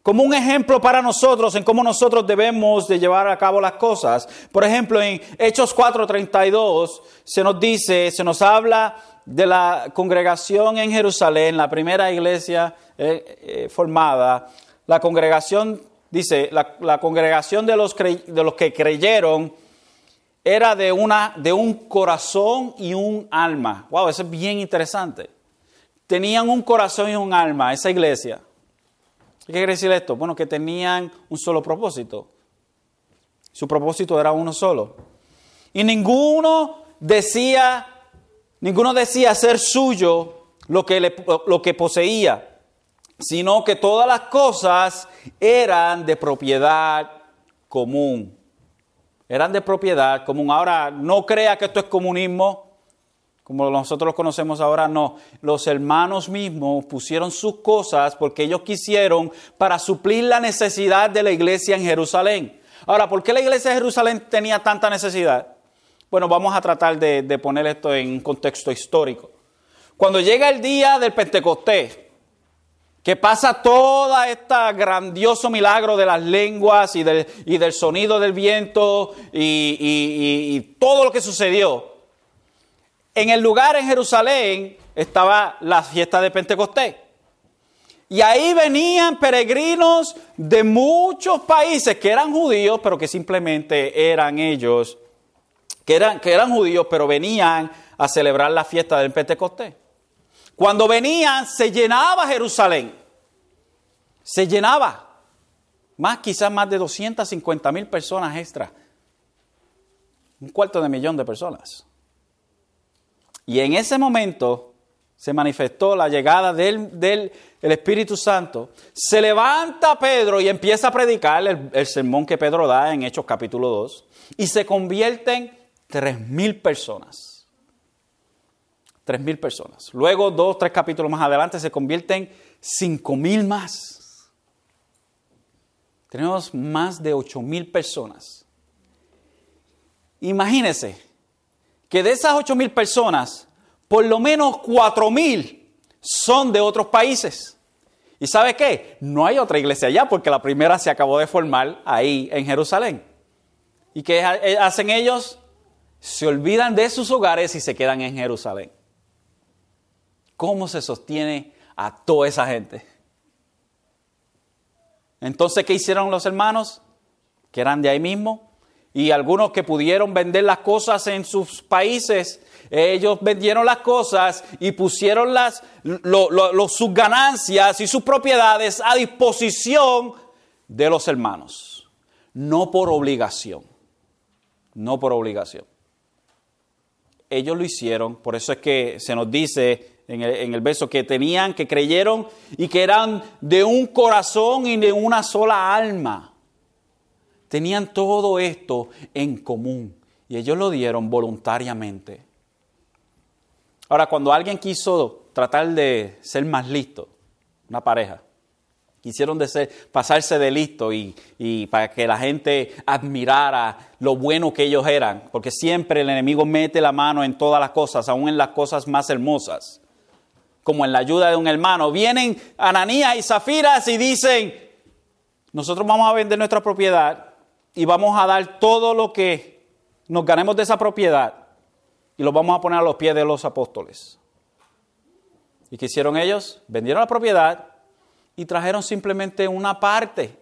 como un ejemplo para nosotros en cómo nosotros debemos de llevar a cabo las cosas. Por ejemplo, en Hechos 4:32 se nos habla de la congregación en Jerusalén, la primera iglesia formada. La congregación, dice, la congregación de los que creyeron era de un corazón y un alma. Wow, eso es bien interesante. Tenían un corazón y un alma, esa iglesia. ¿Qué quiere decir esto? Bueno, que tenían un solo propósito. Su propósito era uno solo. Y ninguno decía Ninguno decía hacer suyo lo que poseía, sino que todas las cosas eran de propiedad común. Eran de propiedad común. Ahora, no crea que esto es comunismo, como nosotros lo conocemos ahora, no. Los hermanos mismos pusieron sus cosas porque ellos quisieron para suplir la necesidad de la iglesia en Jerusalén. Ahora, ¿por qué la iglesia de Jerusalén tenía tanta necesidad? Bueno, vamos a tratar de poner esto en un contexto histórico. Cuando llega el día del Pentecostés, que pasa todo este grandioso milagro de las lenguas y del sonido del viento y todo lo que sucedió, en el lugar en Jerusalén estaba la fiesta de Pentecostés. Y ahí venían peregrinos de muchos países que eran judíos, pero que simplemente eran ellos, que eran judíos, pero venían a celebrar la fiesta del Pentecostés. Cuando venían, se llenaba Jerusalén. Se llenaba. Quizás más de 250,000 personas extra. 250,000 de personas. Y en ese momento se manifestó la llegada del Espíritu Santo. Se levanta Pedro y empieza a predicar el sermón que Pedro da en Hechos capítulo 2. Y se convierten 3,000 personas. 3,000 personas. Luego, 2, 3 capítulos más adelante, se convierten 5,000 más. Tenemos más de 8,000 personas. Imagínense que de esas 8,000 personas, por lo menos 4,000 son de otros países. ¿Y sabe qué? No hay otra iglesia allá porque la primera se acabó de formar ahí en Jerusalén. ¿Y qué hacen ellos? Se olvidan de sus hogares y se quedan en Jerusalén. ¿Cómo se sostiene a toda esa gente? Entonces, ¿qué hicieron los hermanos? Que eran de ahí mismo. Y algunos que pudieron vender las cosas en sus países, ellos vendieron las cosas y pusieron sus ganancias y sus propiedades a disposición de los hermanos. No por obligación. No por obligación. Ellos lo hicieron, por eso es que se nos dice en el verso que tenían, que creyeron y que eran de un corazón y de una sola alma. Tenían todo esto en común y ellos lo dieron voluntariamente. Ahora, cuando alguien quiso tratar de ser más listo, una pareja, quisieron pasarse de listo y para que la gente admirara lo bueno que ellos eran, porque siempre el enemigo mete la mano en todas las cosas, aún en las cosas más hermosas, como en la ayuda de un hermano. Vienen Ananías y Zafiras y dicen: nosotros vamos a vender nuestra propiedad y vamos a dar todo lo que nos ganemos de esa propiedad y lo vamos a poner a los pies de los apóstoles. ¿Y qué hicieron ellos? Vendieron la propiedad y trajeron simplemente una parte.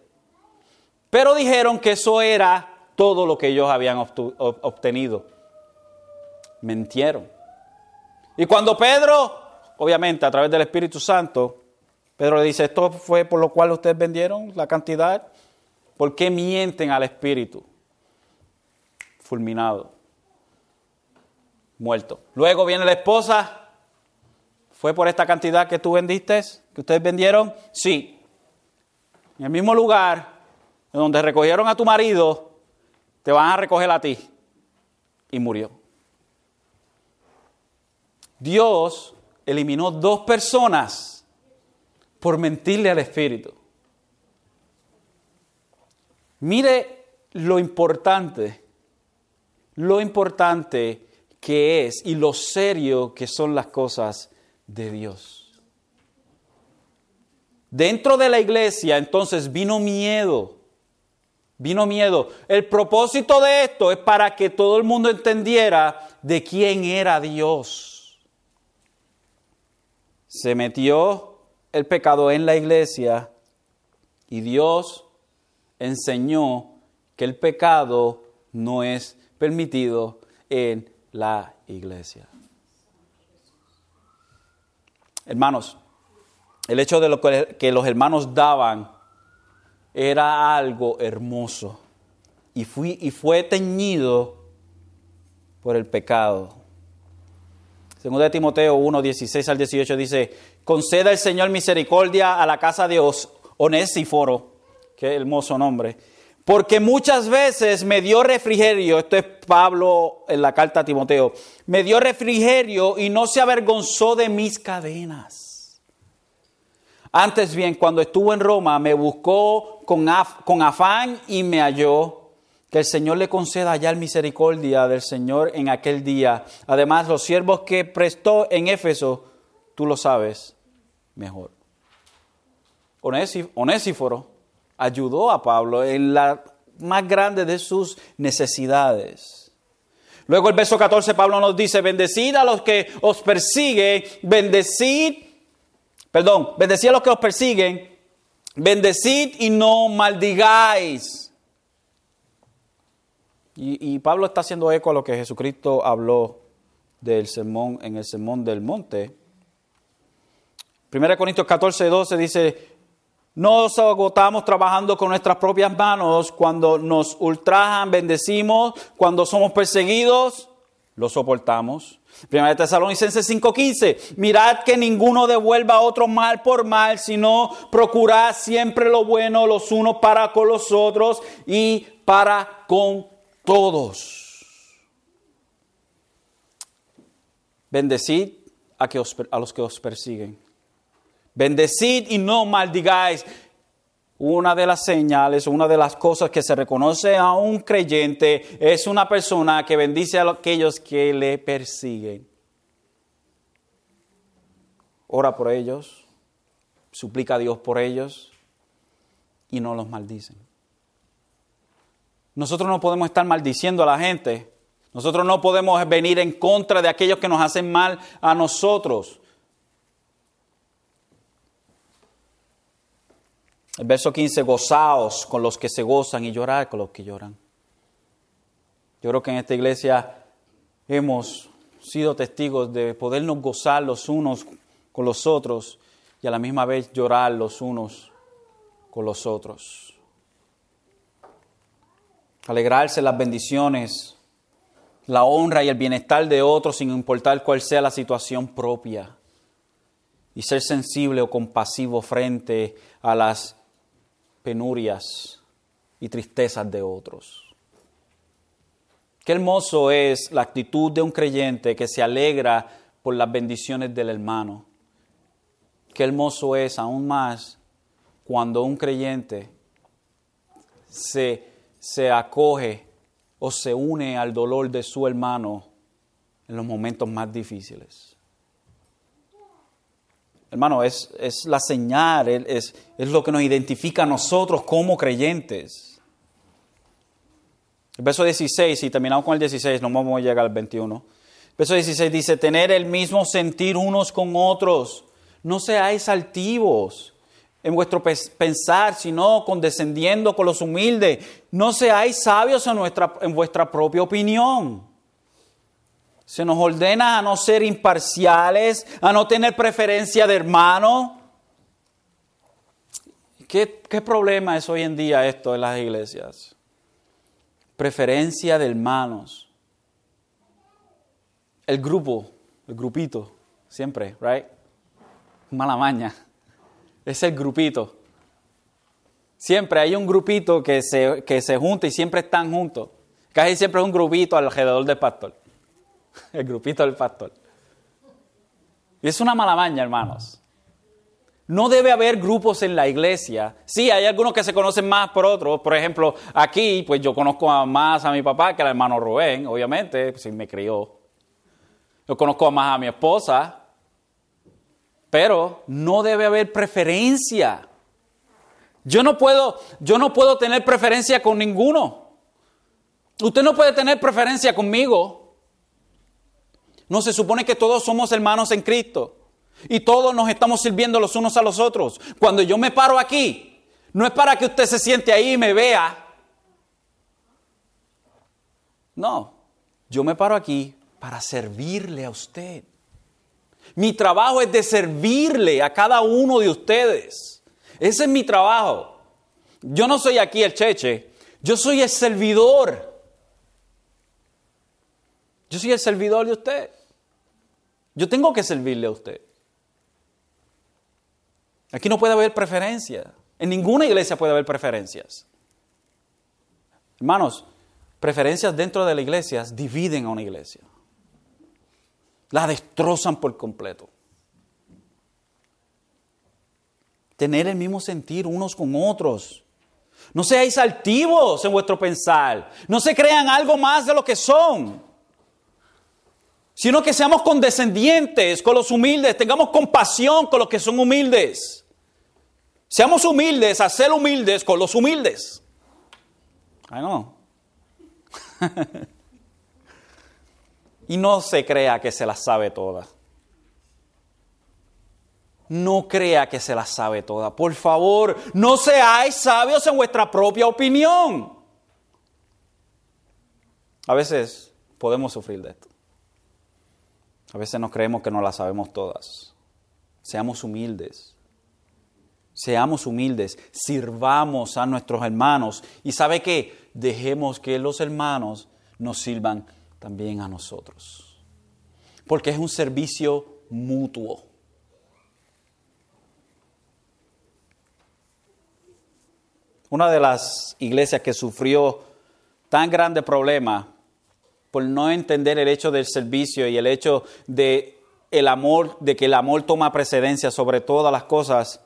Pero dijeron que eso era todo lo que ellos habían obtenido. Mintieron. Y cuando Pedro, obviamente a través del Espíritu Santo, Pedro le dice: esto fue por lo cual ustedes vendieron la cantidad. ¿Por qué mienten al Espíritu? Fulminado. Muerto. Luego viene la esposa. ¿Fue por esta cantidad que tú vendiste? ¿Que ustedes vendieron? Sí. En el mismo lugar donde recogieron a tu marido, te van a recoger a ti. Y murió. Dios eliminó 2 personas por mentirle al Espíritu. Mire lo importante que es y lo serio que son las cosas de Dios. Dentro de la iglesia, entonces, vino miedo. El propósito de esto es para que todo el mundo entendiera de quién era Dios. Se metió el pecado en la iglesia y Dios enseñó que el pecado no es permitido en la iglesia. Hermanos, el hecho de lo que los hermanos daban era algo hermoso y fue teñido por el pecado. Segundo de Timoteo 1, 16 al 18 dice, conceda el Señor misericordia a la casa de Onésiforo, qué hermoso nombre, porque muchas veces me dio refrigerio, esto es Pablo en la carta a Timoteo, me dio refrigerio y no se avergonzó de mis cadenas. Antes bien, cuando estuvo en Roma, me buscó con afán y me halló. Que el Señor le conceda hallar misericordia del Señor en aquel día. Además, los siervos que prestó en Éfeso, tú lo sabes mejor. Onésiforo ayudó a Pablo en la más grande de sus necesidades. Luego el verso 14, Pablo nos dice, bendecid a los que os persiguen, bendecid y no maldigáis. Y Pablo está haciendo eco a lo que Jesucristo habló en el sermón del monte. 1 Corintios 14, 12 dice, no nos agotamos trabajando con nuestras propias manos. Cuando nos ultrajan, bendecimos. Cuando somos perseguidos, lo soportamos. 1 Tesalonicenses 5:15, mirad que ninguno devuelva a otro mal por mal, sino procurad siempre lo bueno los unos para con los otros y para con todos. Bendecid a los que os persiguen. Bendecid y no maldigáis. Una de las señales, una de las cosas que se reconoce a un creyente es una persona que bendice a aquellos que le persiguen. Ora por ellos, suplica a Dios por ellos y no los maldicen. Nosotros no podemos estar maldiciendo a la gente. Nosotros no podemos venir en contra de aquellos que nos hacen mal a nosotros. El verso 15, gozaos con los que se gozan y llorad con los que lloran. Yo creo que en esta iglesia hemos sido testigos de podernos gozar los unos con los otros y a la misma vez llorar los unos con los otros. Alegrarse las bendiciones, la honra y el bienestar de otros sin importar cuál sea la situación propia. Y ser sensible o compasivo frente a las penurias y tristezas de otros. Qué hermoso es la actitud de un creyente que se alegra por las bendiciones del hermano. Qué hermoso es aún más cuando un creyente se acoge o se une al dolor de su hermano en los momentos más difíciles. Hermano, es la señal, es lo que nos identifica a nosotros como creyentes. El verso 16, y terminamos con el 16, no vamos a llegar al 21. El verso 16 dice, tener el mismo sentir unos con otros, no seáis altivos en vuestro pensar, sino condescendiendo con los humildes. No seáis sabios en vuestra propia opinión. Se nos ordena a no ser imparciales, a no tener preferencia de hermano. ¿Qué problema es hoy en día esto en las iglesias? Preferencia de hermanos. El grupito, siempre, right? Mala maña. Es el grupito. Siempre hay un grupito que se junta y siempre están juntos. Casi siempre es un grupito alrededor del pastor. El grupito del pastor. Y es una mala maña, hermanos. No debe haber grupos en la iglesia. Sí, hay algunos que se conocen más por otros. Por ejemplo, aquí, pues yo conozco más a mi papá que al hermano Rubén, obviamente, pues él me crió. Yo conozco más a mi esposa. Pero no debe haber preferencia. Yo no puedo tener preferencia con ninguno. Usted no puede tener preferencia conmigo. No se supone que todos somos hermanos en Cristo. Y todos nos estamos sirviendo los unos a los otros. Cuando yo me paro aquí, no es para que usted se siente ahí y me vea. No, yo me paro aquí para servirle a usted. Mi trabajo es de servirle a cada uno de ustedes. Ese es mi trabajo. Yo no soy aquí el cheche. Yo soy el servidor. Yo soy el servidor de usted. Yo tengo que servirle a usted. Aquí no puede haber preferencia. En ninguna iglesia puede haber preferencias. Hermanos, preferencias dentro de las iglesias dividen a una iglesia. La destrozan por completo. Tener el mismo sentir unos con otros. No seáis altivos en vuestro pensar. No se crean algo más de lo que son. Sino que seamos condescendientes con los humildes. Tengamos compasión con los que son humildes. Seamos humildes a ser humildes con los humildes. I know. Y no se crea que se las sabe todas. No crea que se las sabe todas. Por favor, no seáis sabios en vuestra propia opinión. A veces podemos sufrir de esto. A veces nos creemos que no las sabemos todas. Seamos humildes. Seamos humildes. Sirvamos a nuestros hermanos. ¿Y sabe qué? Dejemos que los hermanos nos sirvan también a nosotros. Porque es un servicio mutuo. Una de las iglesias que sufrió tan grande problema por no entender el hecho del servicio y el hecho de el amor, de que el amor toma precedencia sobre todas las cosas,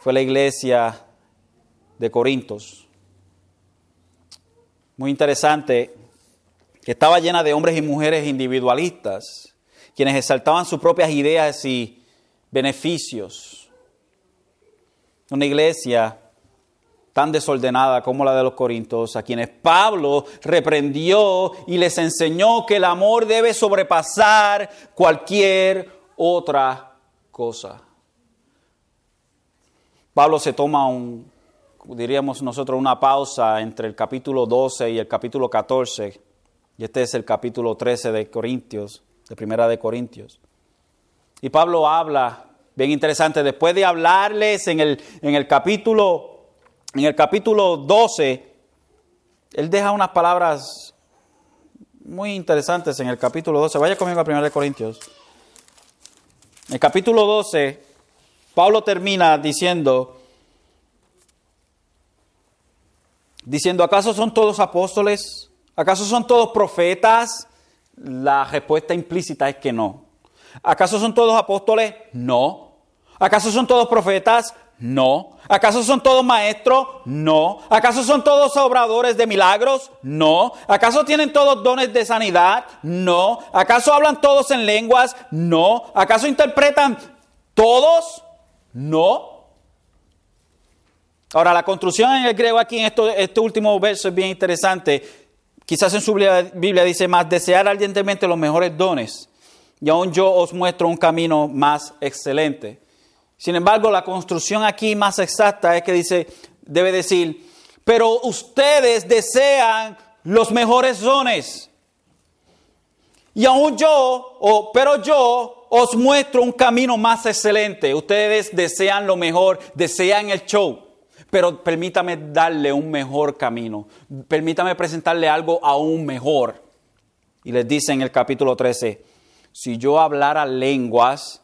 fue la iglesia de Corintios. Muy interesante, que estaba llena de hombres y mujeres individualistas, quienes exaltaban sus propias ideas y beneficios. Una iglesia tan desordenada como la de los Corintios, a quienes Pablo reprendió y les enseñó que el amor debe sobrepasar cualquier otra cosa. Pablo se toma diríamos nosotros, una pausa entre el capítulo 12 y el capítulo 14, y este es el capítulo 13 de Corintios, de Primera de Corintios. Y Pablo habla, bien interesante, después de hablarles en el capítulo 12, él deja unas palabras muy interesantes en el capítulo 12. Vaya conmigo a 1 Corintios. En el capítulo 12, Pablo termina diciendo, ¿acaso son todos apóstoles? ¿Acaso son todos profetas? La respuesta implícita es que no. ¿Acaso son todos apóstoles? No. ¿Acaso son todos profetas? No. ¿Acaso son todos maestros? No. ¿Acaso son todos obradores de milagros? No. ¿Acaso tienen todos dones de sanidad? No. ¿Acaso hablan todos en lenguas? No. ¿Acaso interpretan todos? No. Ahora, la construcción en el griego aquí en este último verso es bien interesante. Quizás en su Biblia dice más, desear ardientemente los mejores dones, y aún yo os muestro un camino más excelente. Sin embargo, la construcción aquí más exacta es que debe decir, pero ustedes desean los mejores dones. Y aún yo os muestro un camino más excelente. Ustedes desean lo mejor, desean el show, pero permítame darle un mejor camino. Permítame presentarle algo aún mejor. Y les dice en el capítulo 13, si yo hablara lenguas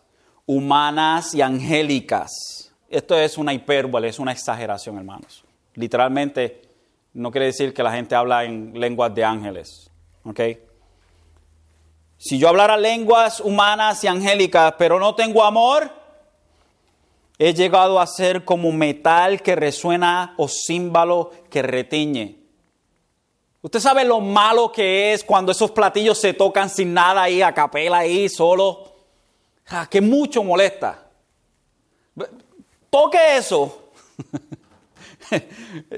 humanas y angélicas. Esto es una hipérbole, es una exageración, hermanos. Literalmente, no quiere decir que la gente habla en lenguas de ángeles, ¿ok? Si yo hablara lenguas humanas y angélicas, pero no tengo amor, he llegado a ser como metal que resuena o címbalo que retiñe. Usted sabe lo malo que es cuando esos platillos se tocan sin nada ahí, a capela ahí, solo. Ah, que mucho molesta. Toque eso.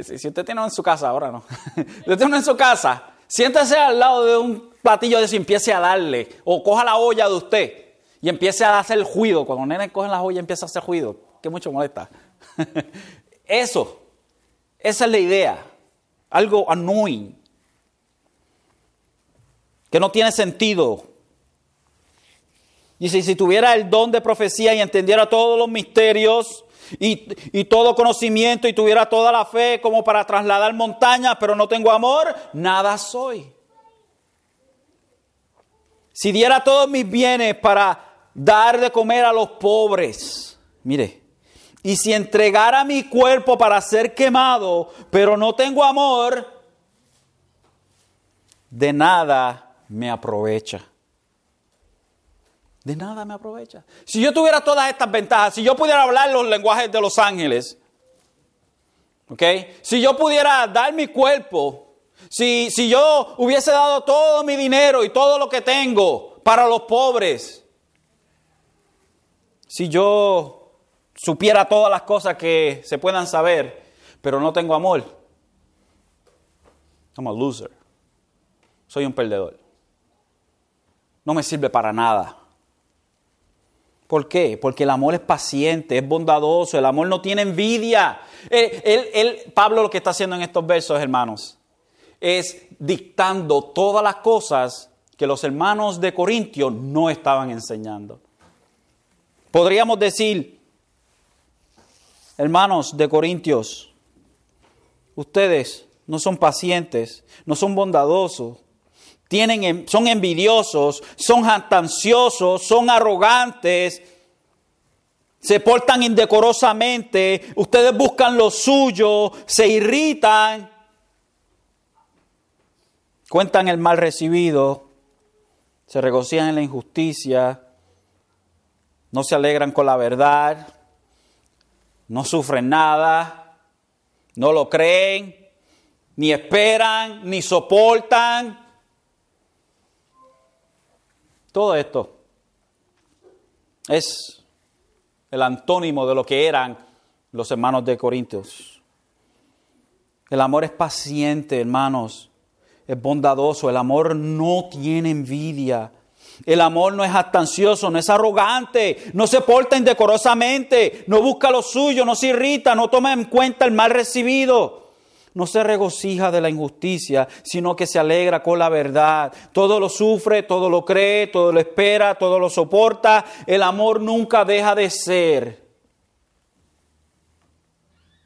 Si usted tiene uno en su casa, ahora no. Usted tiene uno en su casa, siéntese al lado de un platillo de eso y empiece a darle. O coja la olla de usted y empiece a hacer ruido. Cuando los nenes cogen las ollas empieza a hacer ruido. Que mucho molesta. Eso. Esa es la idea. Algo annoying. Que no tiene sentido. Dice, si tuviera el don de profecía y entendiera todos los misterios y todo conocimiento y tuviera toda la fe como para trasladar montañas, pero no tengo amor, nada soy. Si diera todos mis bienes para dar de comer a los pobres, mire, y si entregara mi cuerpo para ser quemado, pero no tengo amor, de nada me aprovecha. De nada me aprovecha. Si yo tuviera todas estas ventajas, si yo pudiera hablar los lenguajes de los ángeles, ¿ok? Si yo pudiera dar mi cuerpo, si yo hubiese dado todo mi dinero y todo lo que tengo para los pobres, si yo supiera todas las cosas que se puedan saber, pero no tengo amor, I'm a loser. Soy un perdedor. No me sirve para nada. ¿Por qué? Porque el amor es paciente, es bondadoso, el amor no tiene envidia. Pablo lo que está haciendo en estos versos, hermanos, es dictando todas las cosas que los hermanos de Corintio no estaban enseñando. Podríamos decir, hermanos de Corintios, ustedes no son pacientes, no son bondadosos. Son envidiosos, son jactanciosos, son arrogantes, se portan indecorosamente, ustedes buscan lo suyo, se irritan, cuentan el mal recibido, se regocijan en la injusticia, no se alegran con la verdad, no sufren nada, no lo creen, ni esperan, ni soportan. Todo esto es el antónimo de lo que eran los hermanos de Corintios. El amor es paciente, hermanos, es bondadoso, el amor no tiene envidia, el amor no es jactancioso, no es arrogante, no se porta indecorosamente, no busca lo suyo, no se irrita, no toma en cuenta el mal recibido. No se regocija de la injusticia, sino que se alegra con la verdad. Todo lo sufre, todo lo cree, todo lo espera, todo lo soporta. El amor nunca deja de ser.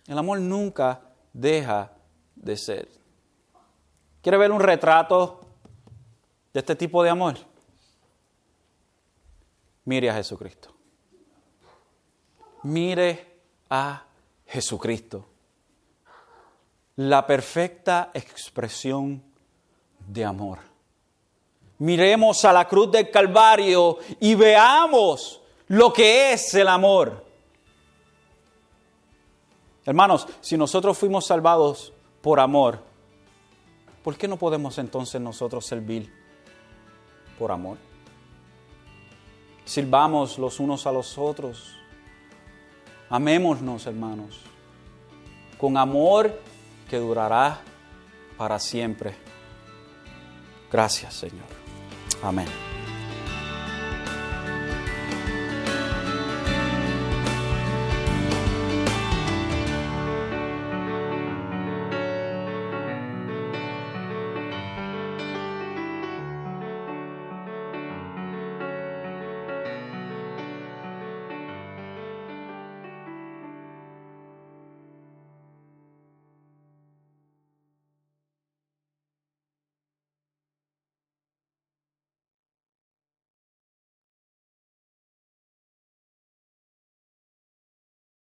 El amor nunca deja de ser. ¿Quiere ver un retrato de este tipo de amor? Mire a Jesucristo. Mire a Jesucristo. La perfecta expresión de amor. Miremos a la cruz del Calvario y veamos lo que es el amor. Hermanos, si nosotros fuimos salvados por amor, ¿por qué no podemos entonces nosotros servir por amor? Sirvamos los unos a los otros. Amémonos, hermanos, con amor que durará para siempre. Gracias, Señor. Amén.